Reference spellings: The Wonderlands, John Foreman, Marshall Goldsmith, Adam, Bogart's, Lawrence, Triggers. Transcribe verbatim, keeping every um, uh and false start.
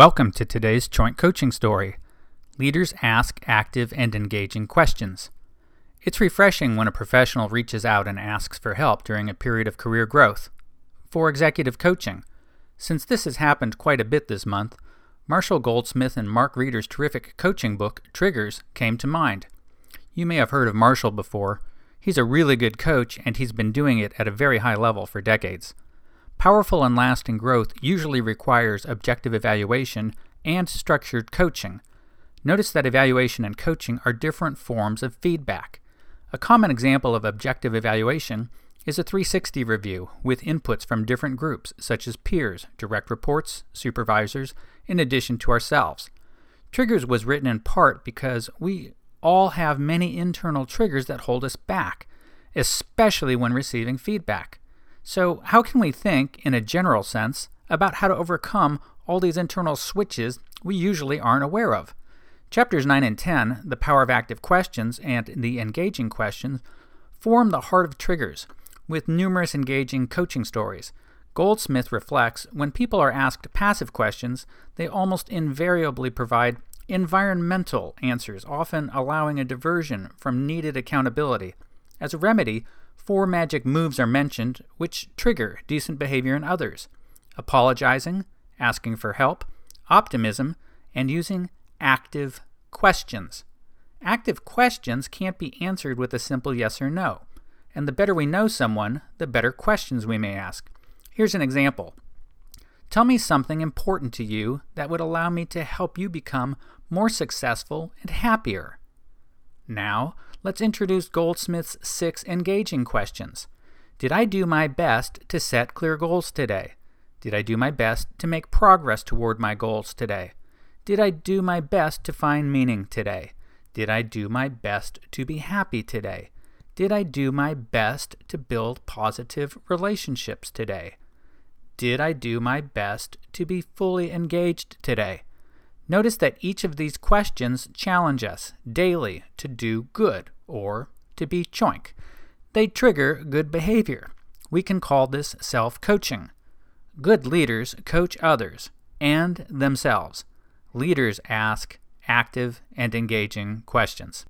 Welcome to today's Choint Coaching Story. Leaders ask active and engaging questions. It's refreshing when a professional reaches out and asks for help during a period of career growth. For executive coaching, since this has happened quite a bit this month, Marshall Goldsmith and Mark Reeder's terrific coaching book, Triggers, came to mind. You may have heard of Marshall before. He's a really good coach, and he's been doing it at a very high level for decades. Powerful and lasting growth usually requires objective evaluation and structured coaching. Notice that evaluation and coaching are different forms of feedback. A common example of objective evaluation is a three sixty review with inputs from different groups such as peers, direct reports, supervisors, in addition to ourselves. Triggers was written in part because we all have many internal triggers that hold us back, especially when receiving feedback. So how can we think, in a general sense, about how to overcome all these internal switches we usually aren't aware of? Chapters nine and ten, The Power of Active Questions and The Engaging Questions, form the heart of Triggers, with numerous engaging coaching stories. Goldsmith reflects, when people are asked passive questions, they almost invariably provide environmental answers, often allowing a diversion from needed accountability. As a remedy, four magic moves are mentioned which trigger decent behavior in others: apologizing, asking for help, optimism, and using active questions. Active questions can't be answered with a simple yes or no, and the better we know someone, the better questions we may ask. Here's an example. Tell me something important to you that would allow me to help you become more successful and happier. Now, let's introduce Goldsmith's six engaging questions. Did I do my best to set clear goals today? Did I do my best to make progress toward my goals today? Did I do my best to find meaning today? Did I do my best to be happy today? Did I do my best to build positive relationships today? Did I do my best to be fully engaged today? Notice that each of these questions challenge us daily to do good, or to be choink. They trigger good behavior. We can call this self-coaching. Good leaders coach others and themselves. Leaders ask active and engaging questions.